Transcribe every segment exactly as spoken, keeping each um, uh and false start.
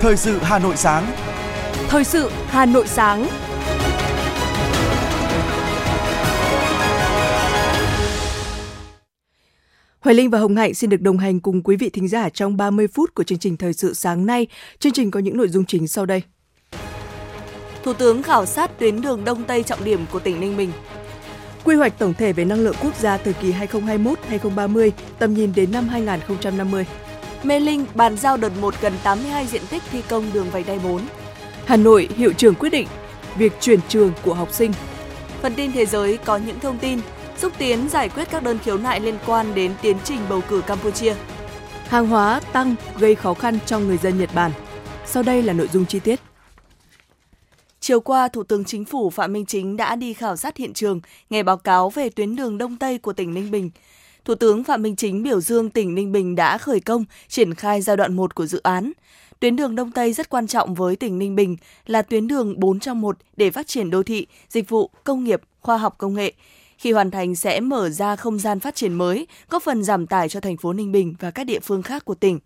Thời sự Hà Nội sáng. Thời sự Hà Nội sáng. Hoài Linh và Hồng Hạnh xin được đồng hành cùng quý vị thính giả trong ba mươi phút của chương trình Thời sự sáng nay. Chương trình có những nội dung chính sau đây. Thủ tướng khảo sát tuyến đường Đông Tây trọng điểm của tỉnh Ninh Bình. Quy hoạch tổng thể về năng lượng quốc gia thời kỳ hai nghìn không trăm hai mươi mốt đến hai nghìn không trăm ba mươi, tầm nhìn đến năm hai nghìn không trăm năm mươi. Mê Linh bàn giao đợt một gần tám mươi hai diện tích thi công đường vành đai bốn. Hà Nội, hiệu trưởng quyết định việc chuyển trường của học sinh. Phần tin thế giới có những thông tin xúc tiến giải quyết các đơn khiếu nại liên quan đến tiến trình bầu cử Campuchia. Hàng hóa tăng gây khó khăn cho người dân Nhật Bản. Sau đây là nội dung chi tiết. Chiều qua, Thủ tướng Chính phủ Phạm Minh Chính đã đi khảo sát hiện trường, nghe báo cáo về tuyến đường Đông Tây của tỉnh Ninh Bình. Thủ tướng Phạm Minh Chính biểu dương tỉnh Ninh Bình đã khởi công, triển khai giai đoạn một của dự án. Tuyến đường Đông Tây rất quan trọng với tỉnh Ninh Bình, là tuyến đường bốn trong một để phát triển đô thị, dịch vụ, công nghiệp, khoa học công nghệ. Khi hoàn thành sẽ mở ra không gian phát triển mới, góp phần giảm tải cho thành phố Ninh Bình và các địa phương khác của tỉnh.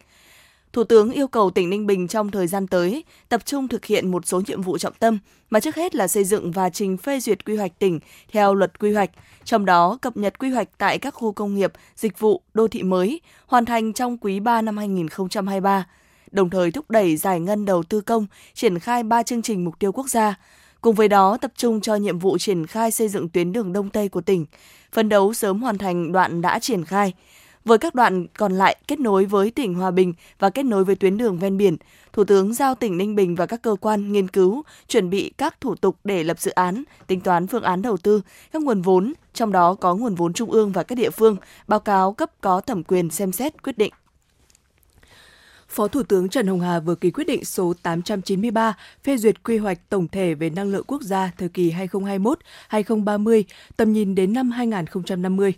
Thủ tướng yêu cầu tỉnh Ninh Bình trong thời gian tới tập trung thực hiện một số nhiệm vụ trọng tâm, mà trước hết là xây dựng và trình phê duyệt quy hoạch tỉnh theo luật quy hoạch, trong đó cập nhật quy hoạch tại các khu công nghiệp, dịch vụ, đô thị mới, hoàn thành trong quý ba năm hai nghìn không trăm hai mươi ba, đồng thời thúc đẩy giải ngân đầu tư công, triển khai ba chương trình mục tiêu quốc gia. Cùng với đó, tập trung cho nhiệm vụ triển khai xây dựng tuyến đường Đông Tây của tỉnh, phấn đấu sớm hoàn thành đoạn đã triển khai. Với các đoạn còn lại kết nối với tỉnh Hòa Bình và kết nối với tuyến đường ven biển, Thủ tướng giao tỉnh Ninh Bình và các cơ quan nghiên cứu chuẩn bị các thủ tục để lập dự án, tính toán phương án đầu tư, các nguồn vốn, trong đó có nguồn vốn trung ương và các địa phương, báo cáo cấp có thẩm quyền xem xét quyết định. Phó Thủ tướng Trần Hồng Hà vừa ký quyết định số tám trăm chín mươi ba phê duyệt quy hoạch tổng thể về năng lượng quốc gia thời kỳ hai nghìn không trăm hai mươi mốt đến hai nghìn không trăm ba mươi, tầm nhìn đến năm hai nghìn không trăm năm mươi.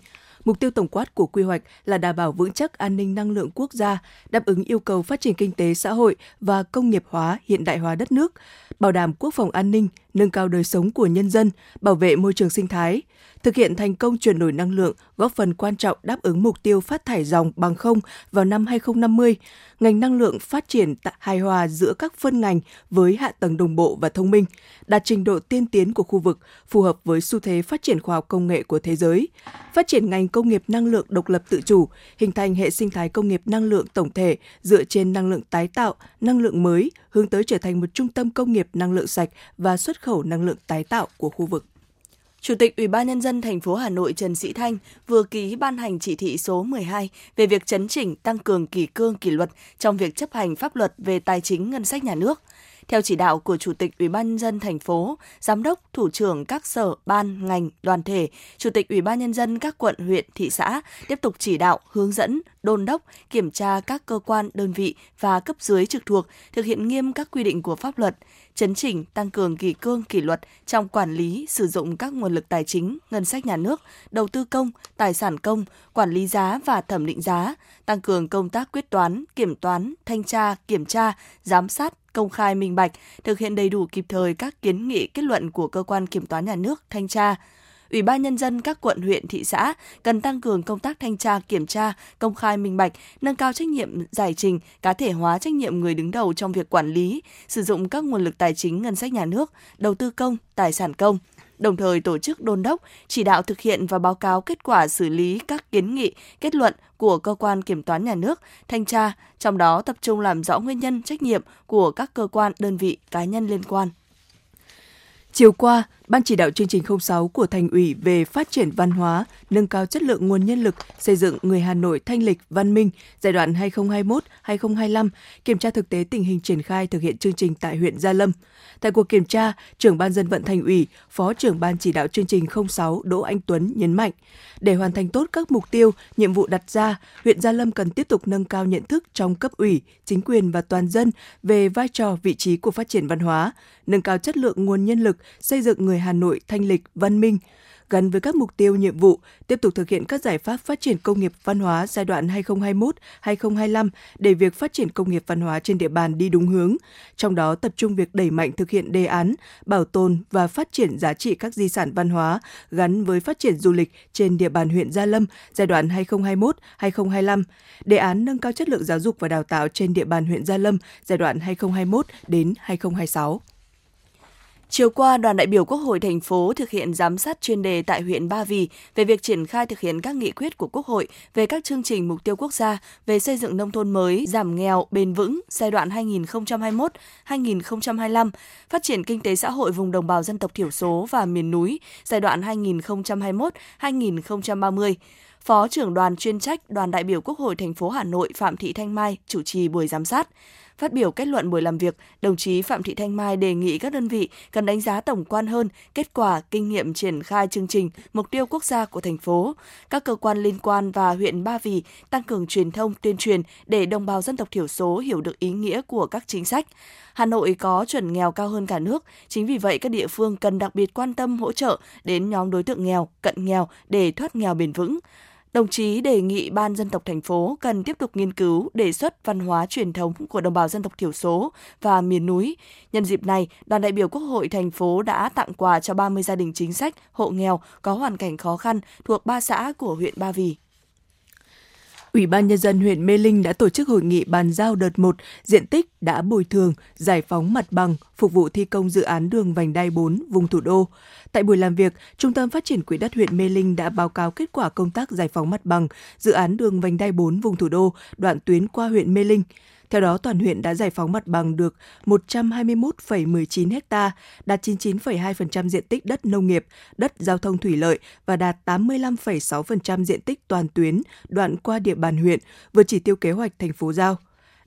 Mục tiêu tổng quát của quy hoạch là đảm bảo vững chắc an ninh năng lượng quốc gia, đáp ứng yêu cầu phát triển kinh tế xã hội và công nghiệp hóa, hiện đại hóa đất nước, bảo đảm quốc phòng an ninh, nâng cao đời sống của nhân dân, bảo vệ môi trường sinh thái, thực hiện thành công chuyển đổi năng lượng, góp phần quan trọng đáp ứng mục tiêu phát thải ròng bằng không vào năm hai nghìn không trăm năm mươi, ngành năng lượng phát triển hài hòa giữa các phân ngành với hạ tầng đồng bộ và thông minh, đạt trình độ tiên tiến của khu vực, phù hợp với xu thế phát triển khoa học công nghệ của thế giới, phát triển ngành công nghiệp năng lượng độc lập tự chủ, hình thành hệ sinh thái công nghiệp năng lượng tổng thể dựa trên năng lượng tái tạo, năng lượng mới, hướng tới trở thành một trung tâm công nghiệp năng lượng sạch và xuất khẩu năng lượng tái tạo của khu vực. Chủ tịch Ủy ban Nhân dân thành phố Hà Nội Trần Sĩ Thanh vừa ký ban hành chỉ thị số mười hai về việc chấn chỉnh tăng cường kỷ cương kỷ luật trong việc chấp hành pháp luật về tài chính ngân sách nhà nước. Theo chỉ đạo của Chủ tịch Ủy ban Nhân dân thành phố, Giám đốc, Thủ trưởng các sở, ban, ngành, đoàn thể, Chủ tịch Ủy ban Nhân dân các quận, huyện, thị xã tiếp tục chỉ đạo, hướng dẫn, đôn đốc, kiểm tra các cơ quan, đơn vị và cấp dưới trực thuộc thực hiện nghiêm các quy định của pháp luật, chấn chỉnh, tăng cường kỷ cương, kỷ luật trong quản lý, sử dụng các nguồn lực tài chính, ngân sách nhà nước, đầu tư công, tài sản công, quản lý giá và thẩm định giá, tăng cường công tác quyết toán, kiểm toán, thanh tra, kiểm tra, giám sát, công khai minh bạch, thực hiện đầy đủ kịp thời các kiến nghị kết luận của cơ quan kiểm toán nhà nước, thanh tra. Ủy ban Nhân dân các quận, huyện, thị xã cần tăng cường công tác thanh tra, kiểm tra, công khai minh bạch, nâng cao trách nhiệm giải trình, cá thể hóa trách nhiệm người đứng đầu trong việc quản lý, sử dụng các nguồn lực tài chính ngân sách nhà nước, đầu tư công, tài sản công, đồng thời tổ chức đôn đốc, chỉ đạo thực hiện và báo cáo kết quả xử lý các kiến nghị, kết luận của cơ quan kiểm toán nhà nước, thanh tra, trong đó tập trung làm rõ nguyên nhân, trách nhiệm của các cơ quan, đơn vị, cá nhân liên quan. Chiều qua, Ban chỉ đạo chương trình không sáu của Thành ủy về phát triển văn hóa, nâng cao chất lượng nguồn nhân lực, xây dựng người Hà Nội thanh lịch, văn minh giai đoạn hai nghìn không trăm hai mươi mốt đến hai nghìn không trăm hai mươi lăm, kiểm tra thực tế tình hình triển khai thực hiện chương trình tại huyện Gia Lâm. Tại cuộc kiểm tra, trưởng Ban dân vận Thành ủy, Phó trưởng Ban chỉ đạo chương trình không sáu Đỗ Anh Tuấn nhấn mạnh, để hoàn thành tốt các mục tiêu, nhiệm vụ đặt ra, huyện Gia Lâm cần tiếp tục nâng cao nhận thức trong cấp ủy, chính quyền và toàn dân về vai trò, vị trí của phát triển văn hóa, nâng cao chất lượng nguồn nhân lực, xây dựng người Hà Nội thanh lịch, văn minh. gắn với các mục tiêu nhiệm vụ, tiếp tục thực hiện các giải pháp phát triển công nghiệp văn hóa giai đoạn hai nghìn không trăm hai mươi mốt đến hai nghìn không trăm hai mươi lăm để việc phát triển công nghiệp văn hóa trên địa bàn đi đúng hướng. Trong đó tập trung việc đẩy mạnh thực hiện đề án, bảo tồn và phát triển giá trị các di sản văn hóa gắn với phát triển du lịch trên địa bàn huyện Gia Lâm giai đoạn hai nghìn không trăm hai mươi mốt đến hai nghìn không trăm hai mươi lăm, đề án nâng cao chất lượng giáo dục và đào tạo trên địa bàn huyện Gia Lâm giai đoạn hai nghìn không trăm hai mươi mốt đến hai nghìn không trăm hai mươi sáu. Chiều qua, đoàn đại biểu Quốc hội thành phố thực hiện giám sát chuyên đề tại huyện Ba Vì về việc triển khai thực hiện các nghị quyết của Quốc hội về các chương trình mục tiêu quốc gia về xây dựng nông thôn mới, giảm nghèo bền vững giai đoạn hai nghìn không trăm hai mươi mốt đến hai nghìn không trăm hai mươi lăm, phát triển kinh tế xã hội vùng đồng bào dân tộc thiểu số và miền núi giai đoạn hai nghìn không trăm hai mươi mốt đến hai nghìn không trăm ba mươi. Phó trưởng đoàn chuyên trách Đoàn đại biểu Quốc hội thành phố Hà Nội Phạm Thị Thanh Mai chủ trì buổi giám sát. Phát biểu kết luận buổi làm việc, đồng chí Phạm Thị Thanh Mai đề nghị các đơn vị cần đánh giá tổng quan hơn kết quả, kinh nghiệm triển khai chương trình, mục tiêu quốc gia của thành phố. Các cơ quan liên quan và huyện Ba Vì tăng cường truyền thông, tuyên truyền để đồng bào dân tộc thiểu số hiểu được ý nghĩa của các chính sách. Hà Nội có chuẩn nghèo cao hơn cả nước, chính vì vậy các địa phương cần đặc biệt quan tâm hỗ trợ đến nhóm đối tượng nghèo, cận nghèo để thoát nghèo bền vững. Đồng chí đề nghị Ban Dân tộc thành phố cần tiếp tục nghiên cứu, đề xuất văn hóa truyền thống của đồng bào dân tộc thiểu số và miền núi. Nhân dịp này, đoàn đại biểu Quốc hội thành phố đã tặng quà cho ba mươi gia đình chính sách, hộ nghèo có hoàn cảnh khó khăn thuộc ba xã của huyện Ba Vì. Ủy ban Nhân dân huyện Mê Linh đã tổ chức hội nghị bàn giao đợt một diện tích đã bồi thường, giải phóng mặt bằng, phục vụ thi công dự án đường vành đai bốn vùng thủ đô. Tại buổi làm việc, Trung tâm Phát triển Quỹ đất huyện Mê Linh đã báo cáo kết quả công tác giải phóng mặt bằng, dự án đường vành đai bốn vùng thủ đô, đoạn tuyến qua huyện Mê Linh. Theo đó, toàn huyện đã giải phóng mặt bằng được một trăm hai mươi mốt phẩy mười chín ha, đạt chín mươi chín phẩy hai phần trăm diện tích đất nông nghiệp, đất giao thông thủy lợi và đạt tám mươi lăm phẩy sáu phần trăm diện tích toàn tuyến đoạn qua địa bàn huyện, vượt chỉ tiêu kế hoạch thành phố giao.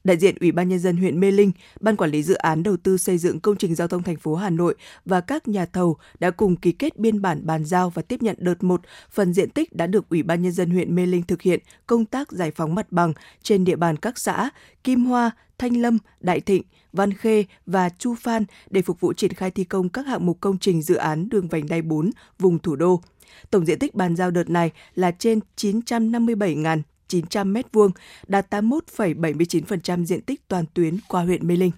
Đại diện Ủy ban Nhân dân huyện Mê Linh, Ban Quản lý Dự án Đầu tư Xây dựng Công trình Giao thông thành phố Hà Nội và các nhà thầu đã cùng ký kết biên bản bàn giao và tiếp nhận đợt một phần diện tích đã được Ủy ban Nhân dân huyện Mê Linh thực hiện công tác giải phóng mặt bằng trên địa bàn các xã Kim Hoa, Thanh Lâm, Đại Thịnh, Văn Khê và Chu Phan để phục vụ triển khai thi công các hạng mục công trình dự án đường vành đai bốn vùng thủ đô. Tổng diện tích bàn giao đợt này là trên chín trăm năm mươi bảy nghìn chín trăm mét vuông, đạt tám mươi mốt phẩy bảy mươi chín phần trăm diện tích toàn tuyến qua huyện Mê Linh.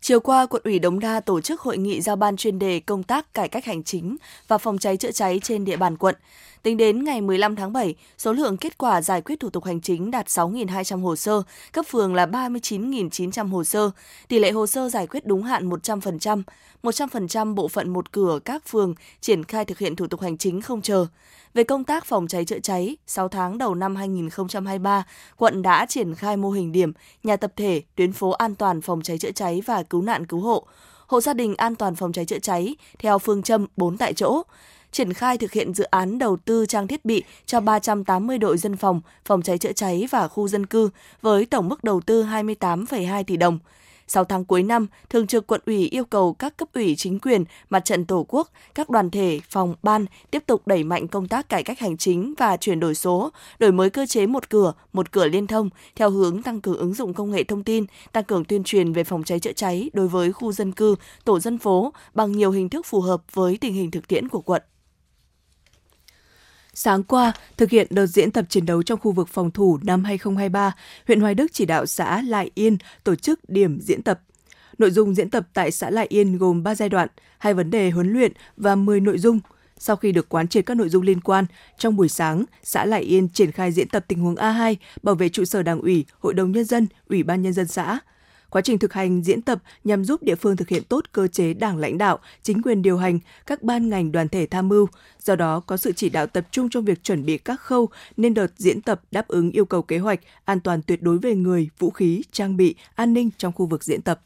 Chiều qua, Quận ủy Đống Đa tổ chức hội nghị giao ban chuyên đề công tác cải cách hành chính và phòng cháy chữa cháy trên địa bàn quận. Tính đến ngày mười lăm tháng bảy, số lượng kết quả giải quyết thủ tục hành chính đạt sáu nghìn hai trăm hồ sơ, cấp phường là ba mươi chín nghìn chín trăm hồ sơ, tỷ lệ hồ sơ giải quyết đúng hạn một trăm phần trăm, một trăm phần trăm bộ phận một cửa các phường triển khai thực hiện thủ tục hành chính không chờ. Về công tác phòng cháy chữa cháy, sáu tháng đầu năm hai nghìn không trăm hai mươi ba, quận đã triển khai mô hình điểm, nhà tập thể, tuyến phố an toàn phòng cháy chữa cháy và cứu nạn cứu hộ, hộ gia đình an toàn phòng cháy chữa cháy theo phương châm bốn tại chỗ. Triển khai thực hiện dự án đầu tư trang thiết bị cho ba trăm tám mươi đội dân phòng, phòng cháy chữa cháy và khu dân cư với tổng mức đầu tư hai mươi tám phẩy hai tỷ đồng. Sau tháng cuối năm, Thường trực Quận ủy yêu cầu các cấp ủy chính quyền, mặt trận Tổ quốc, các đoàn thể, phòng, ban tiếp tục đẩy mạnh công tác cải cách hành chính và chuyển đổi số, đổi mới cơ chế một cửa, một cửa liên thông, theo hướng tăng cường ứng dụng công nghệ thông tin, tăng cường tuyên truyền về phòng cháy chữa cháy đối với khu dân cư, tổ dân phố bằng nhiều hình thức phù hợp với tình hình thực tiễn của quận. Sáng qua, thực hiện đợt diễn tập chiến đấu trong khu vực phòng thủ năm hai nghìn không trăm hai mươi ba, huyện Hoài Đức chỉ đạo xã Lại Yên tổ chức điểm diễn tập. Nội dung diễn tập tại xã Lại Yên gồm ba giai đoạn, hai vấn đề huấn luyện và mười nội dung. Sau khi được quán triệt các nội dung liên quan, trong buổi sáng, xã Lại Yên triển khai diễn tập tình huống A hai, bảo vệ trụ sở Đảng ủy, Hội đồng Nhân dân, Ủy ban Nhân dân xã. Quá trình thực hành diễn tập nhằm giúp địa phương thực hiện tốt cơ chế đảng lãnh đạo, chính quyền điều hành, các ban ngành đoàn thể tham mưu. Do đó, có sự chỉ đạo tập trung trong việc chuẩn bị các khâu nên đợt diễn tập đáp ứng yêu cầu kế hoạch, an toàn tuyệt đối về người, vũ khí, trang bị, an ninh trong khu vực diễn tập.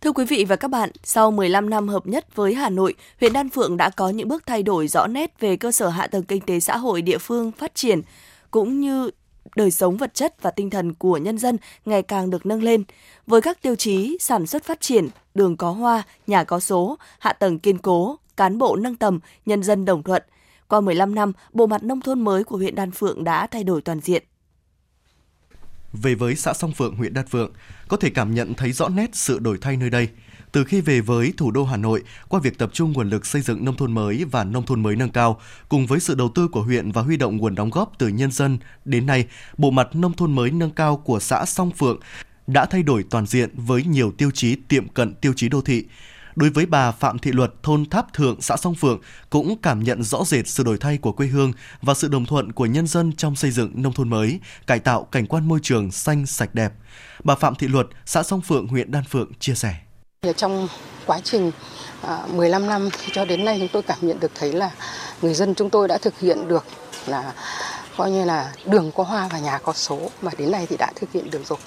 Thưa quý vị và các bạn, sau mười lăm năm hợp nhất với Hà Nội, huyện Đan Phượng đã có những bước thay đổi rõ nét về cơ sở hạ tầng kinh tế xã hội địa phương phát triển, cũng như đời sống vật chất và tinh thần của nhân dân ngày càng được nâng lên. Với các tiêu chí sản xuất phát triển, đường có hoa, nhà có số, hạ tầng kiên cố, cán bộ nâng tầm, nhân dân đồng thuận. Qua mười lăm năm, bộ mặt nông thôn mới của huyện Đan Phượng đã thay đổi toàn diện. Về với xã Song Phượng, huyện Đan Phượng, có thể cảm nhận thấy rõ nét sự đổi thay nơi đây. Từ khi về với thủ đô Hà Nội, qua việc tập trung nguồn lực xây dựng nông thôn mới và nông thôn mới nâng cao, cùng với sự đầu tư của huyện và huy động nguồn đóng góp từ nhân dân, đến nay, bộ mặt nông thôn mới nâng cao của xã Song Phượng đã thay đổi toàn diện với nhiều tiêu chí tiệm cận tiêu chí đô thị. Đối với bà Phạm Thị Luật, thôn Tháp Thượng, xã Song Phượng cũng cảm nhận rõ rệt sự đổi thay của quê hương và sự đồng thuận của nhân dân trong xây dựng nông thôn mới, cải tạo cảnh quan môi trường xanh sạch đẹp. Bà Phạm Thị Luật, xã Song Phượng, huyện Đan Phượng chia sẻ. Trong quá trình mười lăm năm cho đến nay, chúng tôi cảm nhận được thấy là người dân chúng tôi đã thực hiện được là coi như là đường có hoa và nhà có số, mà đến nay thì đã thực hiện được rồi.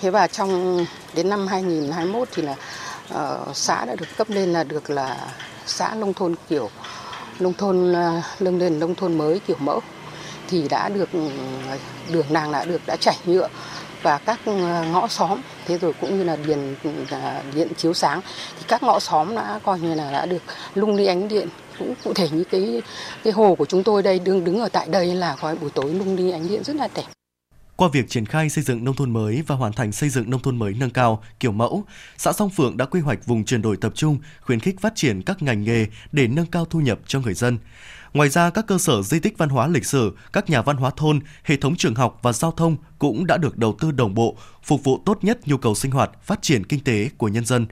Thế và trong đến năm hai nghìn không trăm hai mươi mốt thì là Ờ, xã đã được cấp lên là được là xã nông thôn kiểu nông thôn nâng lên nông thôn mới kiểu mẫu, thì đã được đường làng đã được đã chảy nhựa và các ngõ xóm, thế rồi cũng như là điện điện chiếu sáng thì các ngõ xóm đã coi như là đã được lung đi ánh điện. Cũng cụ thể như cái cái hồ của chúng tôi đây, đứng đứng ở tại đây là coi buổi tối lung đi ánh điện rất là đẹp. Qua việc triển khai xây dựng nông thôn mới và hoàn thành xây dựng nông thôn mới nâng cao, kiểu mẫu, xã Song Phượng đã quy hoạch vùng chuyển đổi tập trung, khuyến khích phát triển các ngành nghề để nâng cao thu nhập cho người dân. Ngoài ra, các cơ sở di tích văn hóa lịch sử, các nhà văn hóa thôn, hệ thống trường học và giao thông cũng đã được đầu tư đồng bộ, phục vụ tốt nhất nhu cầu sinh hoạt, phát triển kinh tế của nhân dân.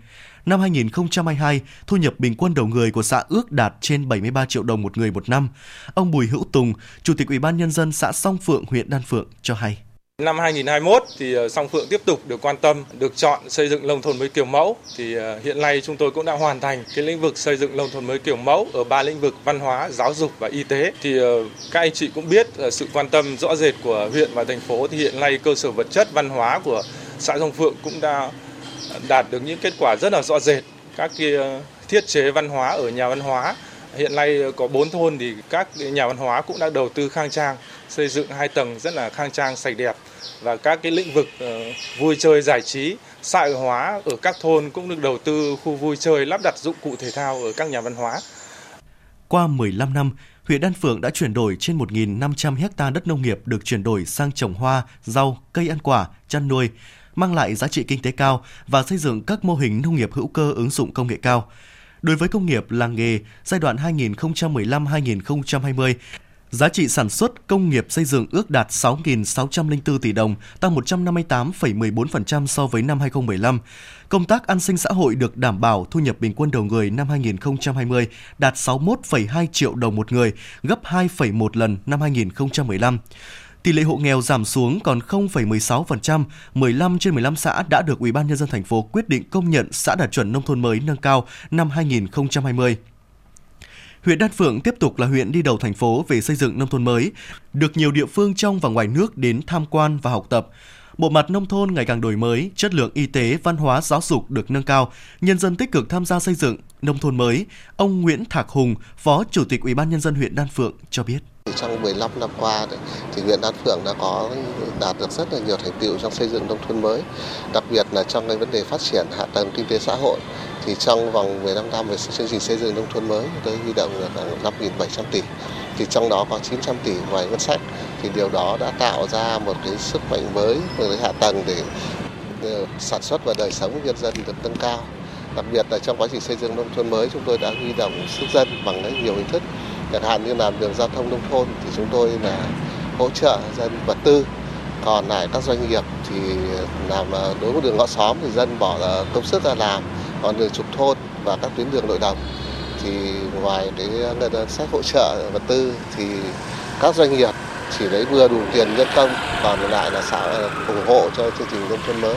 Năm hai nghìn không trăm hai mươi hai, thu nhập bình quân đầu người của xã ước đạt trên bảy mươi ba triệu đồng một người một năm. Ông Bùi Hữu Tùng, Chủ tịch Ủy ban Nhân dân xã Song Phượng, huyện Đan Phượng cho hay. Năm hai nghìn không trăm hai mươi mốt thì Song Phượng tiếp tục được quan tâm, được chọn xây dựng nông thôn mới kiểu mẫu. Thì hiện nay chúng tôi cũng đã hoàn thành cái lĩnh vực xây dựng nông thôn mới kiểu mẫu ở ba lĩnh vực văn hóa, giáo dục và y tế. Thì các anh chị cũng biết sự quan tâm rõ rệt của huyện và thành phố, thì hiện nay cơ sở vật chất văn hóa của xã Song Phượng cũng đã đạt được những kết quả rất là rõ rệt. Các cái thiết chế văn hóa ở nhà văn hóa, hiện nay có bốn thôn thì các nhà văn hóa cũng đã đầu tư khang trang, xây dựng hai tầng rất là khang trang sạch đẹp, và các cái lĩnh vực vui chơi giải trí, xã hội hóa ở các thôn cũng được đầu tư khu vui chơi, lắp đặt dụng cụ thể thao ở các nhà văn hóa. Qua mười lăm năm, huyện Đan Phượng đã chuyển đổi trên một nghìn năm trăm héc ta đất nông nghiệp được chuyển đổi sang trồng hoa, rau, cây ăn quả, chăn nuôi, mang lại giá trị kinh tế cao và xây dựng các mô hình nông nghiệp hữu cơ ứng dụng công nghệ cao. Đối với công nghiệp làng nghề, giai đoạn hai nghìn không trăm mười lăm đến hai nghìn không trăm hai mươi, giá trị sản xuất công nghiệp xây dựng ước đạt sáu nghìn sáu trăm lẻ bốn tỷ đồng, tăng một trăm năm mươi tám phẩy mười bốn phần trăm so với năm hai nghìn không trăm mười lăm. Công tác an sinh xã hội được đảm bảo, thu nhập bình quân đầu người năm hai nghìn không trăm hai mươi đạt sáu mươi mốt phẩy hai triệu đồng một người, gấp hai phẩy một lần năm hai nghìn không trăm mười lăm. Tỷ lệ hộ nghèo giảm xuống còn không phẩy mười sáu phần trăm, mười lăm trên mười lăm xã đã được Ủy ban Nhân dân thành phố quyết định công nhận xã đạt chuẩn nông thôn mới nâng cao năm hai nghìn không trăm hai mươi. Huyện Đan Phượng tiếp tục là huyện đi đầu thành phố về xây dựng nông thôn mới, được nhiều địa phương trong và ngoài nước đến tham quan và học tập. Bộ mặt nông thôn ngày càng đổi mới, chất lượng y tế, văn hóa, giáo dục được nâng cao, nhân dân tích cực tham gia xây dựng nông thôn mới. Ông Nguyễn Thạc Hùng, Phó Chủ tịch Ủy ban Nhân dân huyện Đan Phượng cho biết. Trong mười lăm năm qua thì huyện Đan Phượng đã có đạt được rất là nhiều thành tựu trong xây dựng nông thôn mới, đặc biệt là trong cái vấn đề phát triển hạ tầng kinh tế xã hội. Thì trong vòng mười lăm năm về chương trình xây dựng nông thôn mới, tới huy động được khoảng năm nghìn bảy trăm tỷ, thì trong đó có chín trăm tỷ ngoài ngân sách. Thì điều đó đã tạo ra một cái sức mạnh mới, một cái hạ tầng để sản xuất và đời sống của nhân dân được nâng cao. Đặc biệt là trong quá trình xây dựng nông thôn mới, chúng tôi đã huy động sức dân bằng nhiều hình thức, chẳng hạn như làm đường giao thông nông thôn thì chúng tôi là hỗ trợ dân vật tư, còn lại các doanh nghiệp thì làm đối với đường ngõ xóm thì dân bỏ công sức ra làm, còn đường trục thôn và các tuyến đường nội đồng thì ngoài cái ngân sách hỗ trợ vật tư thì các doanh nghiệp chỉ lấy vừa đủ tiền nhân công, còn lại là xã ủng hộ cho chương trình nông thôn mới.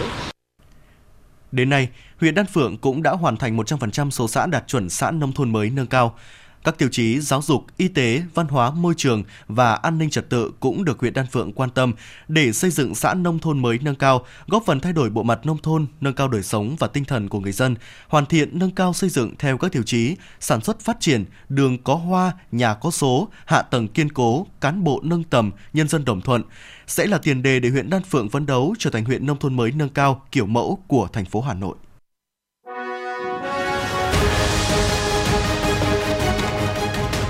Đến nay, huyện Đan Phượng cũng đã hoàn thành một trăm phần trăm số xã đạt chuẩn xã nông thôn mới nâng cao. Các tiêu chí giáo dục, y tế, văn hóa, môi trường và an ninh trật tự cũng được huyện Đan Phượng quan tâm để xây dựng xã nông thôn mới nâng cao, góp phần thay đổi bộ mặt nông thôn, nâng cao đời sống và tinh thần của người dân, hoàn thiện nâng cao xây dựng theo các tiêu chí sản xuất phát triển, đường có hoa, nhà có số, hạ tầng kiên cố, cán bộ nâng tầm, nhân dân đồng thuận, sẽ là tiền đề để huyện Đan Phượng phấn đấu trở thành huyện nông thôn mới nâng cao kiểu mẫu của thành phố Hà Nội.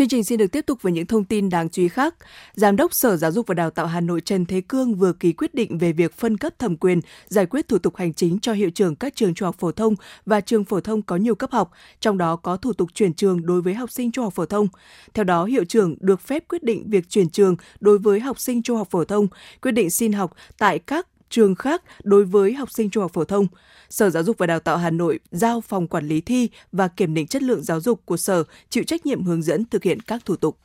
Chương trình xin được tiếp tục với những thông tin đáng chú ý khác. Giám đốc Sở Giáo dục và Đào tạo Hà Nội Trần Thế Cương vừa ký quyết định về việc phân cấp thẩm quyền giải quyết thủ tục hành chính cho hiệu trưởng các trường trung học phổ thông và trường phổ thông có nhiều cấp học, trong đó có thủ tục chuyển trường đối với học sinh trung học phổ thông. Theo đó, hiệu trưởng được phép quyết định việc chuyển trường đối với học sinh trung học phổ thông, quyết định xin học tại các trường khác đối với học sinh trung học phổ thông. Sở Giáo dục và Đào tạo Hà Nội giao Phòng Quản lý thi và Kiểm định chất lượng giáo dục của Sở chịu trách nhiệm hướng dẫn thực hiện các thủ tục.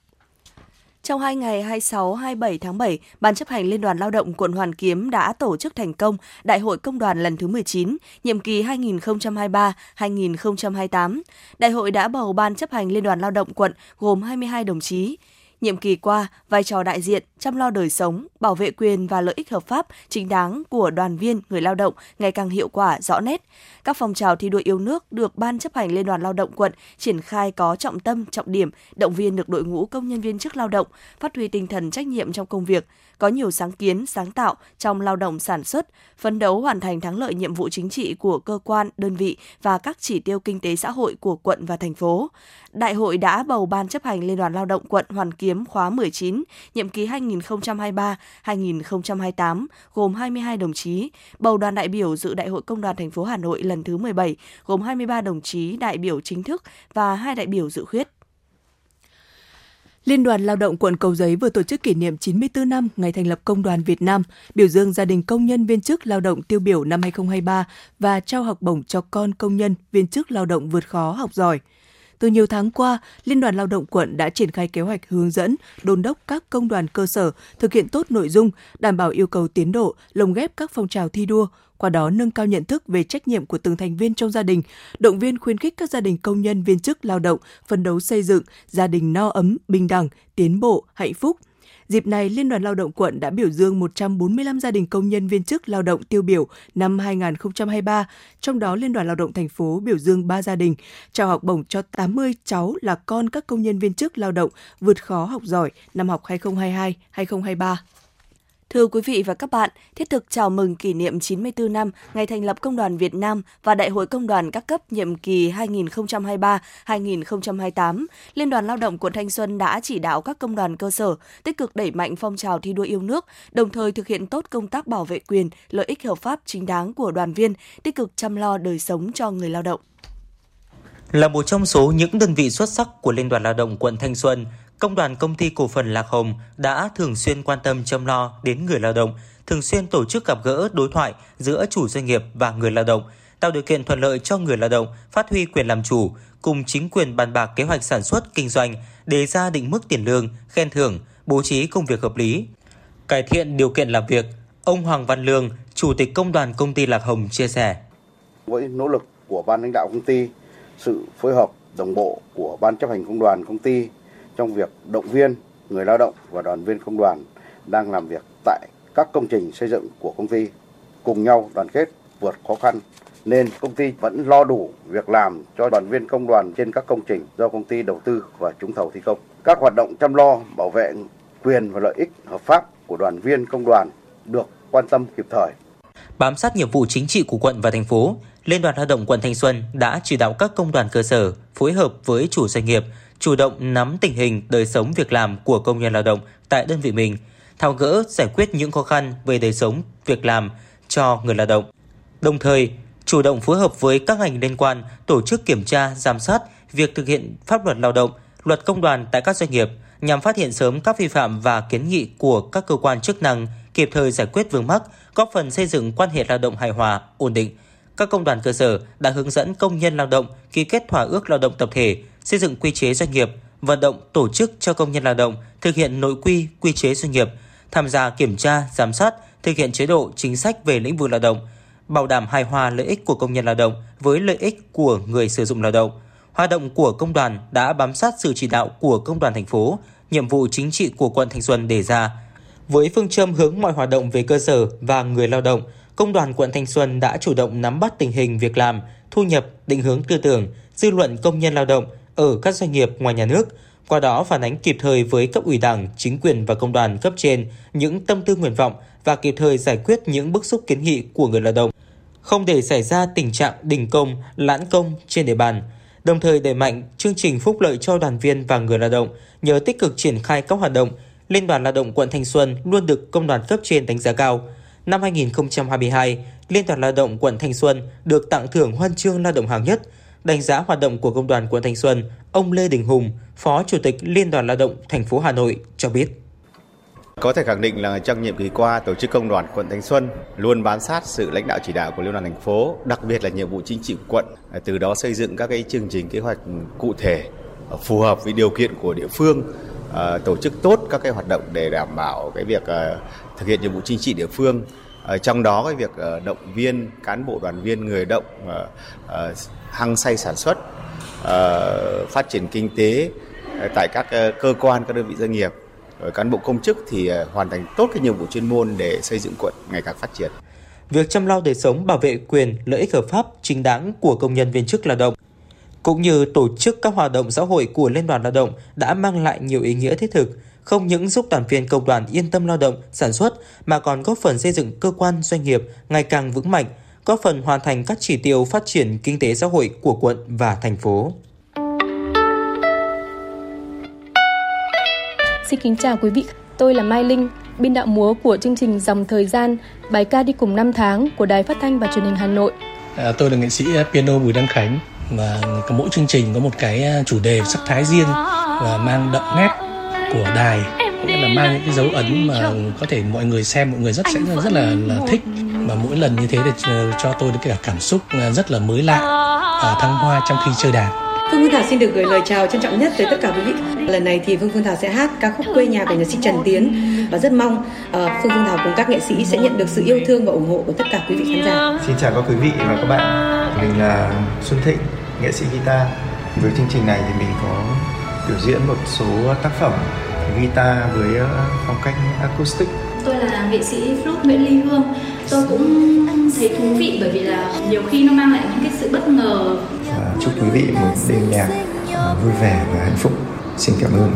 Trong hai ngày hai mươi sáu đến hai mươi bảy tháng bảy, Ban chấp hành Liên đoàn Lao động quận Hoàn Kiếm đã tổ chức thành công Đại hội Công đoàn lần thứ mười chín, nhiệm kỳ hai nghìn không trăm hai mươi ba đến hai nghìn không trăm hai mươi tám. Đại hội đã bầu Ban chấp hành Liên đoàn Lao động quận gồm hai mươi hai đồng chí. Nhiệm kỳ qua, vai trò đại diện, chăm lo đời sống, bảo vệ quyền và lợi ích hợp pháp, chính đáng của đoàn viên, người lao động ngày càng hiệu quả, rõ nét. Các phong trào thi đua yêu nước được Ban chấp hành Liên đoàn Lao động quận triển khai có trọng tâm, trọng điểm, động viên được đội ngũ công nhân viên chức lao động, phát huy tinh thần trách nhiệm trong công việc, có nhiều sáng kiến, sáng tạo trong lao động sản xuất, phấn đấu hoàn thành thắng lợi nhiệm vụ chính trị của cơ quan, đơn vị và các chỉ tiêu kinh tế xã hội của quận và thành phố. Đại hội đã bầu Ban chấp hành Liên đoàn Lao động quận Hoàn Kiếm khóa mười chín, nhiệm kỳ hai nghìn không trăm hai mươi ba đến hai nghìn không trăm hai mươi tám, gồm hai mươi hai đồng chí, bầu đoàn đại biểu dự Đại hội Công đoàn thành phố Hà Nội lần thứ mười bảy, gồm hai mươi ba đồng chí đại biểu chính thức và hai đại biểu dự khuyết. Liên đoàn Lao động quận Cầu Giấy vừa tổ chức kỷ niệm chín mươi tư năm ngày thành lập Công đoàn Việt Nam, biểu dương gia đình công nhân viên chức lao động tiêu biểu năm hai nghìn không trăm hai mươi ba và trao học bổng cho con công nhân viên chức lao động vượt khó học giỏi. Từ nhiều tháng qua, Liên đoàn Lao động quận đã triển khai kế hoạch hướng dẫn, đôn đốc các công đoàn cơ sở thực hiện tốt nội dung, đảm bảo yêu cầu tiến độ, lồng ghép các phong trào thi đua, qua đó nâng cao nhận thức về trách nhiệm của từng thành viên trong gia đình, động viên khuyến khích các gia đình công nhân viên chức lao động phấn đấu xây dựng gia đình no ấm, bình đẳng, tiến bộ, hạnh phúc. Dịp này, Liên đoàn Lao động quận đã biểu dương một trăm bốn mươi lăm gia đình công nhân viên chức lao động tiêu biểu năm hai nghìn không trăm hai mươi ba, trong đó Liên đoàn Lao động thành phố biểu dương ba gia đình, trao học bổng cho tám mươi cháu là con các công nhân viên chức lao động vượt khó học giỏi năm học hai nghìn không trăm hai mươi hai đến hai nghìn không trăm hai mươi ba. Thưa quý vị và các bạn, thiết thực chào mừng kỷ niệm chín mươi tư năm ngày thành lập Công đoàn Việt Nam và Đại hội Công đoàn các cấp nhiệm kỳ hai nghìn không trăm hai mươi ba đến hai nghìn không trăm hai mươi tám, Liên đoàn Lao động quận Thanh Xuân đã chỉ đạo các công đoàn cơ sở tích cực đẩy mạnh phong trào thi đua yêu nước, đồng thời thực hiện tốt công tác bảo vệ quyền, lợi ích hợp pháp chính đáng của đoàn viên, tích cực chăm lo đời sống cho người lao động. Là một trong số những đơn vị xuất sắc của Liên đoàn Lao động quận Thanh Xuân, Công đoàn Công ty Cổ phần Lạc Hồng đã thường xuyên quan tâm chăm lo đến người lao động, thường xuyên tổ chức gặp gỡ đối thoại giữa chủ doanh nghiệp và người lao động, tạo điều kiện thuận lợi cho người lao động phát huy quyền làm chủ, cùng chính quyền bàn bạc kế hoạch sản xuất kinh doanh, đề ra định mức tiền lương, khen thưởng, bố trí công việc hợp lý, cải thiện điều kiện làm việc. Ông Hoàng Văn Lương, Chủ tịch Công đoàn Công ty Lạc Hồng chia sẻ: với nỗ lực của ban lãnh đạo công ty, sự phối hợp đồng bộ của ban chấp hành công đoàn công ty trong việc động viên người lao động và đoàn viên công đoàn đang làm việc tại các công trình xây dựng của công ty, cùng nhau đoàn kết vượt khó khăn, nên công ty vẫn lo đủ việc làm cho đoàn viên công đoàn trên các công trình do công ty đầu tư và trúng thầu thi công. Các hoạt động chăm lo, bảo vệ quyền và lợi ích hợp pháp của đoàn viên công đoàn được quan tâm kịp thời. Bám sát nhiệm vụ chính trị của quận và thành phố, Liên đoàn Lao động quận Thanh Xuân đã chỉ đạo các công đoàn cơ sở phối hợp với chủ doanh nghiệp, chủ động nắm tình hình đời sống việc làm của công nhân lao động tại đơn vị mình, tháo gỡ giải quyết những khó khăn về đời sống việc làm cho người lao động. Đồng thời, chủ động phối hợp với các ngành liên quan tổ chức kiểm tra, giám sát việc thực hiện pháp luật lao động, luật công đoàn tại các doanh nghiệp nhằm phát hiện sớm các vi phạm và kiến nghị của các cơ quan chức năng, kịp thời giải quyết vướng mắc, góp phần xây dựng quan hệ lao động hài hòa, ổn định. Các công đoàn cơ sở đã hướng dẫn công nhân lao động ký kết thỏa ước lao động tập thể, xây dựng quy chế doanh nghiệp, vận động tổ chức cho công nhân lao động thực hiện nội quy, quy chế doanh nghiệp, tham gia kiểm tra, giám sát, thực hiện chế độ, chính sách về lĩnh vực lao động, bảo đảm hài hòa lợi ích của công nhân lao động với lợi ích của người sử dụng lao động. Hoạt động của công đoàn đã bám sát sự chỉ đạo của Công đoàn thành phố, nhiệm vụ chính trị của quận Thanh Xuân đề ra. Với phương châm hướng mọi hoạt động về cơ sở và người lao động, Công đoàn quận Thanh Xuân đã chủ động nắm bắt tình hình việc làm, thu nhập, định hướng tư tưởng, dư luận công nhân lao động ở các doanh nghiệp ngoài nhà nước, qua đó phản ánh kịp thời với cấp ủy Đảng, chính quyền và công đoàn cấp trên những tâm tư nguyện vọng và kịp thời giải quyết những bức xúc kiến nghị của người lao động, không để xảy ra tình trạng đình công, lãn công trên địa bàn. đồng thời đẩy mạnh chương trình phúc lợi cho đoàn viên và người lao động. Nhờ tích cực triển khai các hoạt động, Liên đoàn Lao động quận Thanh Xuân luôn được công đoàn cấp trên đánh giá cao. Năm hai nghìn không trăm hai mươi hai, Liên đoàn Lao động quận Thanh Xuân được tặng thưởng Huân chương Lao động hạng nhất. Đánh giá hoạt động của công đoàn quận Thanh Xuân, ông Lê Đình Hùng, Phó Chủ tịch Liên đoàn Lao động thành phố Hà Nội cho biết: Có thể khẳng định là trong nhiệm kỳ qua, tổ chức công đoàn quận Thanh Xuân luôn bám sát sự lãnh đạo chỉ đạo của Liên đoàn thành phố, đặc biệt là nhiệm vụ chính trị của quận, từ đó xây dựng các cái chương trình kế hoạch cụ thể phù hợp với điều kiện của địa phương, tổ chức tốt các cái hoạt động để đảm bảo cái việc thực hiện nhiệm vụ chính trị địa phương. Trong đó cái việc động viên cán bộ đoàn viên người động hăng say sản xuất, phát triển kinh tế tại các cơ quan, các đơn vị doanh nghiệp. Cán bộ công chức thì hoàn thành tốt cái nhiệm vụ chuyên môn để xây dựng quận ngày càng phát triển. Việc chăm lo đời sống, bảo vệ quyền, lợi ích hợp pháp, chính đáng của công nhân viên chức lao động, cũng như tổ chức các hoạt động xã hội của Liên đoàn Lao động đã mang lại nhiều ý nghĩa thiết thực, không những giúp đoàn viên công đoàn yên tâm lao động, sản xuất mà còn góp phần xây dựng cơ quan doanh nghiệp ngày càng vững mạnh, góp phần hoàn thành các chỉ tiêu phát triển kinh tế xã hội của quận và thành phố. Xin kính chào quý vị, tôi là Mai Linh, biên đạo múa của chương trình Dòng Thời Gian, bài ca đi cùng năm tháng của Đài Phát thanh và Truyền hình Hà Nội. À, tôi là nghệ sĩ piano Bùi Đăng Khánh và mỗi chương trình có một cái chủ đề sắc thái riêng và mang đậm nét của đài, nghĩa là mang những cái dấu ấn mà có thể mọi người xem, mọi người rất sẽ rất là, là thích. Và mỗi lần như thế để cho tôi được cái cảm xúc rất là mới lạ, thăng hoa trong khi chơi đàn. Phương Phương Thảo xin được gửi lời chào trân trọng nhất tới tất cả quý vị. Lần này thì Phương Phương Thảo sẽ hát ca khúc Quê Nhà của nhạc sĩ Trần Tiến và rất mong uh, Phương Phương Thảo cùng các nghệ sĩ sẽ nhận được sự yêu thương và ủng hộ của tất cả quý vị khán giả. Xin chào các quý vị và các bạn, mình là Xuân Thịnh, nghệ sĩ guitar. Với chương trình này thì mình có biểu diễn một số tác phẩm guitar với phong cách acoustic. Tôi là nghệ sĩ flute Nguyễn Lý Hương. Tôi cũng thấy thú vị bởi vì là nhiều khi nó mang lại những cái sự bất ngờ. Và chúc quý vị một đêm nhạc vui vẻ và hạnh phúc. Xin cảm ơn.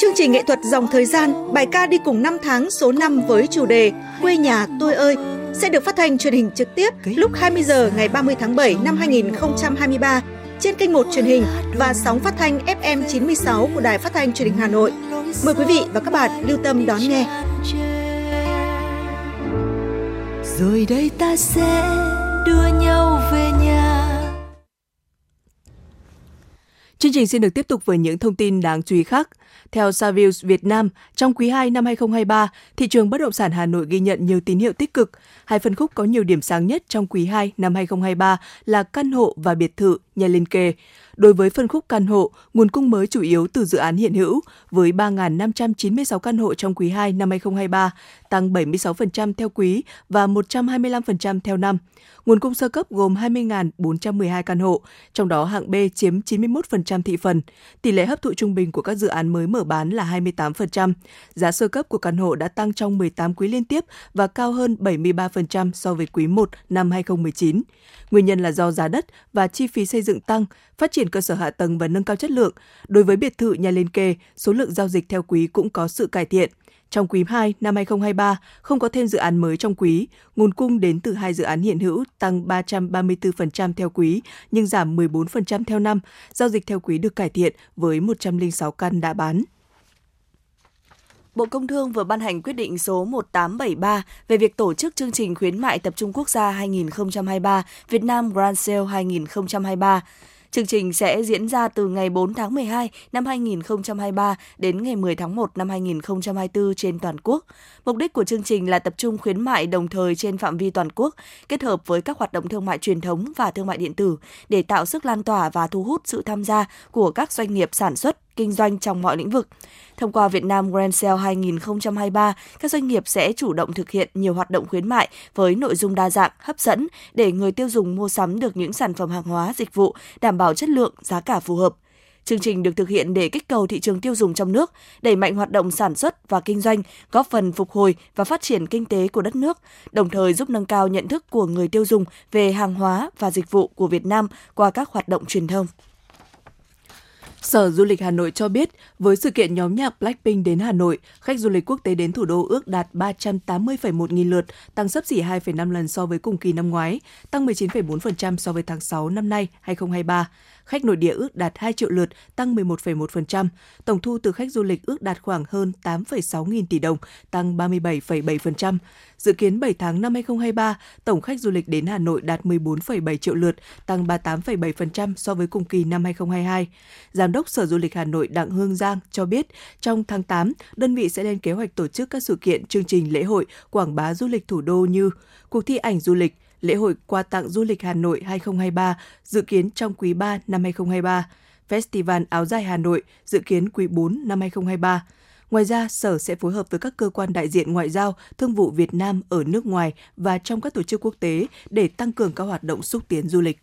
Chương trình nghệ thuật Dòng Thời Gian, bài ca đi cùng năm tháng số năm với chủ đề Quê Nhà Tôi Ơi sẽ được phát thanh truyền hình trực tiếp lúc hai mươi giờ ngày ba mươi tháng bảy năm hai nghìn không trăm hai mươi ba trên kênh một truyền hình và sóng phát thanh ép em chín sáu của Đài Phát thanh Truyền hình Hà Nội. Mời quý vị và các bạn lưu tâm đón nghe. Rồi đây ta sẽ đưa nhau về nhà. Chương trình xin được tiếp tục với những thông tin đáng chú ý khác. Theo Savills Việt Nam, trong quý hai năm hai nghìn không trăm hai mươi ba, thị trường bất động sản Hà Nội ghi nhận nhiều tín hiệu tích cực. Hai phân khúc có nhiều điểm sáng nhất trong quý hai năm hai nghìn không trăm hai mươi ba là căn hộ và biệt thự nhà liền kề. Đối với phân khúc căn hộ, nguồn cung mới chủ yếu từ dự án hiện hữu với ba nghìn năm trăm chín mươi sáu căn hộ trong quý hai năm hai nghìn không trăm hai mươi ba, tăng bảy mươi sáu phần trăm theo quý và một trăm hai mươi lăm phần trăm theo năm. Nguồn cung sơ cấp gồm hai mươi nghìn bốn trăm mười hai căn hộ, trong đó hạng B chiếm chín mươi mốt phần trăm thị phần. Tỷ lệ hấp thụ trung bình của các dự án mới mở bán là hai mươi tám phần trăm. Giá sơ cấp của căn hộ đã tăng trong mười tám quý liên tiếp và cao hơn bảy mươi ba phần trăm so với quý một năm hai nghìn không trăm mười chín. Nguyên nhân là do giá đất và chi phí xây dựng tăng, phát triển cơ sở hạ tầng và nâng cao chất lượng. Đối với biệt thự nhà liền kề, số lượng giao dịch theo quý cũng có sự cải thiện. Trong quý hai năm hai nghìn không trăm hai mươi ba, không có thêm dự án mới trong quý, nguồn cung đến từ hai dự án hiện hữu tăng ba trăm ba mươi tư phần trăm theo quý nhưng giảm mười bốn phần trăm theo năm. Giao dịch theo quý được cải thiện với một trăm lẻ sáu căn đã bán. Bộ Công Thương vừa ban hành quyết định số một tám bảy ba về việc tổ chức chương trình khuyến mại tập trung quốc gia hai nghìn không trăm hai mươi ba Việt Nam Grand Sale hai nghìn không trăm hai mươi ba. Chương trình sẽ diễn ra từ ngày bốn tháng mười hai năm hai nghìn không trăm hai mươi ba đến ngày mười tháng một năm hai nghìn không trăm hai mươi tư trên toàn quốc. Mục đích của chương trình là tập trung khuyến mại đồng thời trên phạm vi toàn quốc, kết hợp với các hoạt động thương mại truyền thống và thương mại điện tử để tạo sức lan tỏa và thu hút sự tham gia của các doanh nghiệp sản xuất, kinh doanh trong mọi lĩnh vực. Thông qua Việt Nam Grand Sale hai nghìn không trăm hai mươi ba, các doanh nghiệp sẽ chủ động thực hiện nhiều hoạt động khuyến mại với nội dung đa dạng, hấp dẫn để người tiêu dùng mua sắm được những sản phẩm hàng hóa, dịch vụ, đảm bảo chất lượng, giá cả phù hợp. Chương trình được thực hiện để kích cầu thị trường tiêu dùng trong nước, đẩy mạnh hoạt động sản xuất và kinh doanh, góp phần phục hồi và phát triển kinh tế của đất nước, đồng thời giúp nâng cao nhận thức của người tiêu dùng về hàng hóa và dịch vụ của Việt Nam qua các hoạt động truyền thông. Sở Du lịch Hà Nội cho biết, với sự kiện nhóm nhạc Blackpink đến Hà Nội, khách du lịch quốc tế đến thủ đô ước đạt ba trăm tám mươi phẩy một nghìn lượt, tăng xấp xỉ hai phẩy năm lần so với cùng kỳ năm ngoái, tăng mười chín phẩy bốn phần trăm so với tháng sáu năm nay hai không hai ba. Khách nội địa ước đạt hai triệu lượt, tăng mười một phẩy một phần trăm. Tổng thu từ khách du lịch ước đạt khoảng hơn tám phẩy sáu nghìn tỷ đồng, tăng ba mươi bảy phẩy bảy phần trăm. Dự kiến bảy tháng năm hai không hai ba, tổng khách du lịch đến Hà Nội đạt mười bốn phẩy bảy triệu lượt, tăng ba mươi tám phẩy bảy phần trăm so với cùng kỳ năm hai không hai hai. Giám đốc Sở Du lịch Hà Nội Đặng Hương Giang cho biết, trong tháng tám, đơn vị sẽ lên kế hoạch tổ chức các sự kiện, chương trình lễ hội, quảng bá du lịch thủ đô như cuộc thi ảnh du lịch, lễ hội quà tặng du lịch Hà Nội hai không hai ba dự kiến trong quý ba năm hai không hai ba, Festival Áo Dài Hà Nội dự kiến quý bốn năm hai không hai ba. Ngoài ra, Sở sẽ phối hợp với các cơ quan đại diện ngoại giao, thương vụ Việt Nam ở nước ngoài và trong các tổ chức quốc tế để tăng cường các hoạt động xúc tiến du lịch.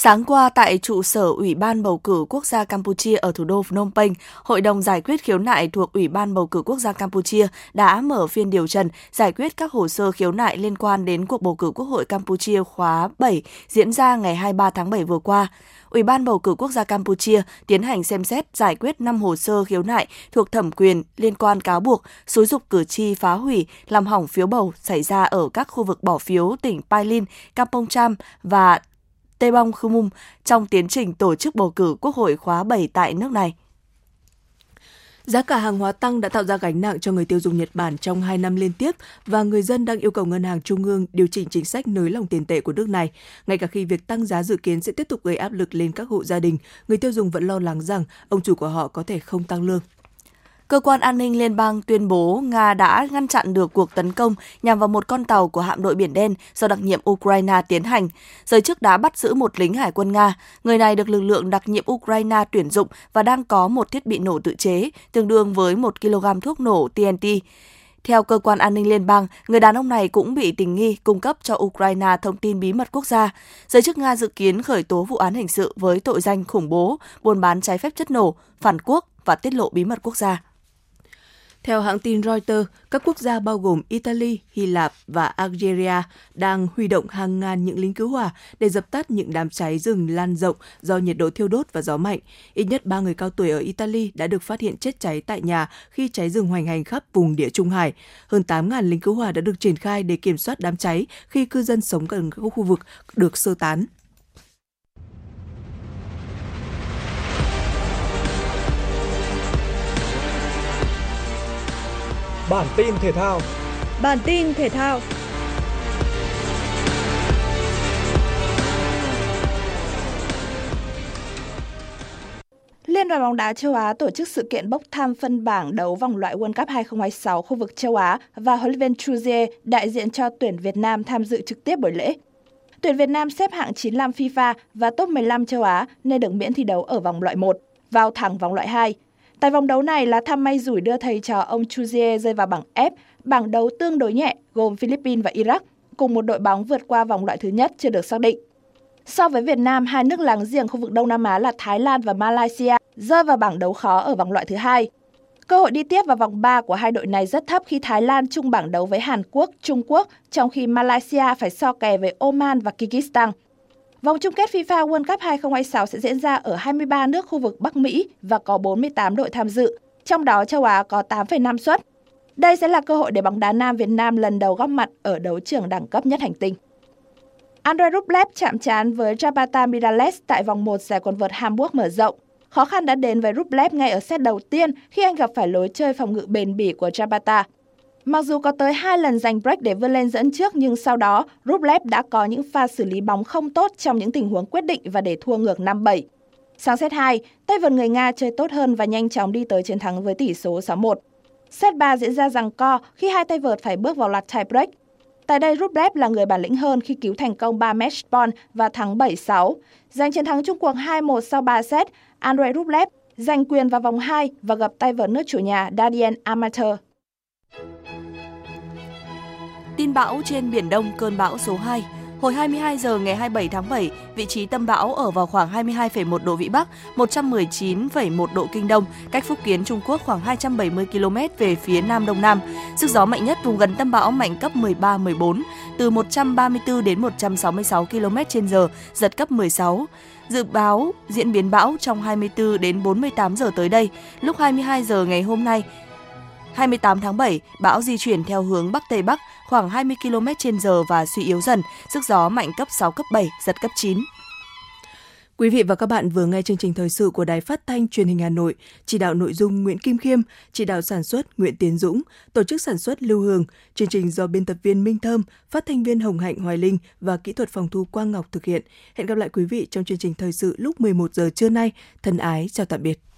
Sáng qua, tại trụ sở Ủy ban Bầu cử Quốc gia Campuchia ở thủ đô Phnom Penh, Hội đồng giải quyết khiếu nại thuộc Ủy ban Bầu cử Quốc gia Campuchia đã mở phiên điều trần giải quyết các hồ sơ khiếu nại liên quan đến cuộc bầu cử Quốc hội Campuchia khóa bảy diễn ra ngày hai mươi ba tháng bảy vừa qua. Ủy ban Bầu cử Quốc gia Campuchia tiến hành xem xét giải quyết năm hồ sơ khiếu nại thuộc thẩm quyền liên quan cáo buộc xúi giục cử tri phá hủy, làm hỏng phiếu bầu xảy ra ở các khu vực bỏ phiếu tỉnh Pailin, Kampong Cham và Tây Bông Khumum trong tiến trình tổ chức bầu cử Quốc hội khóa bảy tại nước này. Giá cả hàng hóa tăng đã tạo ra gánh nặng cho người tiêu dùng Nhật Bản trong hai năm liên tiếp và người dân đang yêu cầu Ngân hàng Trung ương điều chỉnh chính sách nới lỏng tiền tệ của nước này. Ngay cả khi việc tăng giá dự kiến sẽ tiếp tục gây áp lực lên các hộ gia đình, người tiêu dùng vẫn lo lắng rằng ông chủ của họ có thể không tăng lương. Cơ quan an ninh liên bang tuyên bố Nga đã ngăn chặn được cuộc tấn công nhằm vào một con tàu của hạm đội Biển Đen do đặc nhiệm Ukraine tiến hành. Giới chức đã bắt giữ một lính hải quân Nga. Người này được lực lượng đặc nhiệm Ukraine tuyển dụng và đang có một thiết bị nổ tự chế, tương đương với một ki lô gam thuốc nổ tê en tê. Theo cơ quan an ninh liên bang, người đàn ông này cũng bị tình nghi cung cấp cho Ukraine thông tin bí mật quốc gia. Giới chức Nga dự kiến khởi tố vụ án hình sự với tội danh khủng bố, buôn bán trái phép chất nổ, phản quốc và tiết lộ bí mật quốc gia. Theo hãng tin Reuters, các quốc gia bao gồm Italy, Hy Lạp và Algeria đang huy động hàng ngàn những lính cứu hỏa để dập tắt những đám cháy rừng lan rộng do nhiệt độ thiêu đốt và gió mạnh. Ít nhất ba người cao tuổi ở Italy đã được phát hiện chết cháy tại nhà khi cháy rừng hoành hành khắp vùng Địa Trung Hải. Hơn tám nghìn lính cứu hỏa đã được triển khai để kiểm soát đám cháy khi cư dân sống gần các khu vực được sơ tán. Bản tin thể thao. Bản tin thể thao. Liên đoàn bóng đá châu Á tổ chức sự kiện bốc thăm phân bảng đấu vòng loại World Cup hai không hai sáu khu vực châu Á và huấn luyện viên Chuzier đại diện cho tuyển Việt Nam tham dự trực tiếp buổi lễ. Tuyển Việt Nam xếp hạng chín mươi lăm FIFA và top mười lăm châu Á nên được miễn thi đấu ở vòng loại một, vào thẳng vòng loại hai. Tại vòng đấu này là thăm may rủi đưa thầy trò ông Chuzier rơi vào bảng F, bảng đấu tương đối nhẹ gồm Philippines và Iraq, cùng một đội bóng vượt qua vòng loại thứ nhất chưa được xác định. So với Việt Nam, hai nước láng giềng khu vực Đông Nam Á là Thái Lan và Malaysia rơi vào bảng đấu khó ở vòng loại thứ hai. Cơ hội đi tiếp vào vòng ba của hai đội này rất thấp khi Thái Lan chung bảng đấu với Hàn Quốc, Trung Quốc, trong khi Malaysia phải so kè với Oman và Kyrgyzstan. Vòng chung kết FIFA World Cup hai không hai sáu sẽ diễn ra ở hai mươi ba nước khu vực Bắc Mỹ và có bốn mươi tám đội tham dự, trong đó châu Á có tám phẩy năm suất. Đây sẽ là cơ hội để bóng đá nam Việt Nam lần đầu góp mặt ở đấu trường đẳng cấp nhất hành tinh. Andre Rublev chạm trán với Zapata Miralles tại vòng một giải quần vợt Hamburg mở rộng. Khó khăn đã đến với Rublev ngay ở set đầu tiên khi anh gặp phải lối chơi phòng ngự bền bỉ của Zapata. Mặc dù có tới hai lần giành break để vươn lên dẫn trước nhưng sau đó, Rublev đã có những pha xử lý bóng không tốt trong những tình huống quyết định và để thua ngược năm bảy. Sang set hai, tay vợt người Nga chơi tốt hơn và nhanh chóng đi tới chiến thắng với tỷ số sáu một. Set ba diễn ra giằng co khi hai tay vợt phải bước vào loạt tie break. Tại đây, Rublev là người bản lĩnh hơn khi cứu thành công ba match point và thắng bảy sáu. Giành chiến thắng chung cuộc hai một sau ba set, Andre Rublev giành quyền vào vòng hai và gặp tay vợt nước chủ nhà Daniil Medvedev. Tin bão trên Biển Đông, cơn bão số hai. Hồi hai mươi hai giờ ngày hai mươi bảy tháng bảy, vị trí tâm bão ở vào khoảng hai mươi hai phẩy một độ Vĩ Bắc, một trăm mười chín phẩy một độ Kinh Đông, cách Phúc Kiến, Trung Quốc khoảng hai trăm bảy mươi ki lô mét về phía Nam Đông Nam. Sức gió mạnh nhất vùng gần tâm bão mạnh cấp mười ba mười bốn, từ một trăm ba mươi tư đến một trăm sáu mươi sáu ki lô mét trên giờ, giật cấp mười sáu. Dự báo diễn biến bão trong hai mươi tư đến bốn mươi tám giờ tới đây. Lúc hai mươi hai giờ ngày hôm nay, hai mươi tám tháng bảy, bão di chuyển theo hướng Bắc Tây Bắc khoảng hai mươi ki lô mét trên giờ và suy yếu dần, sức gió mạnh cấp sáu, cấp bảy, giật cấp chín. Quý vị và các bạn vừa nghe chương trình thời sự của Đài Phát thanh Truyền hình Hà Nội, chỉ đạo nội dung Nguyễn Kim Khiêm, chỉ đạo sản xuất Nguyễn Tiến Dũng, tổ chức sản xuất Lưu Hương, chương trình do biên tập viên Minh Thơm, phát thanh viên Hồng Hạnh Hoài Linh và kỹ thuật phòng thu Quang Ngọc thực hiện. Hẹn gặp lại quý vị trong chương trình thời sự lúc mười một giờ trưa nay. Thân ái chào tạm biệt.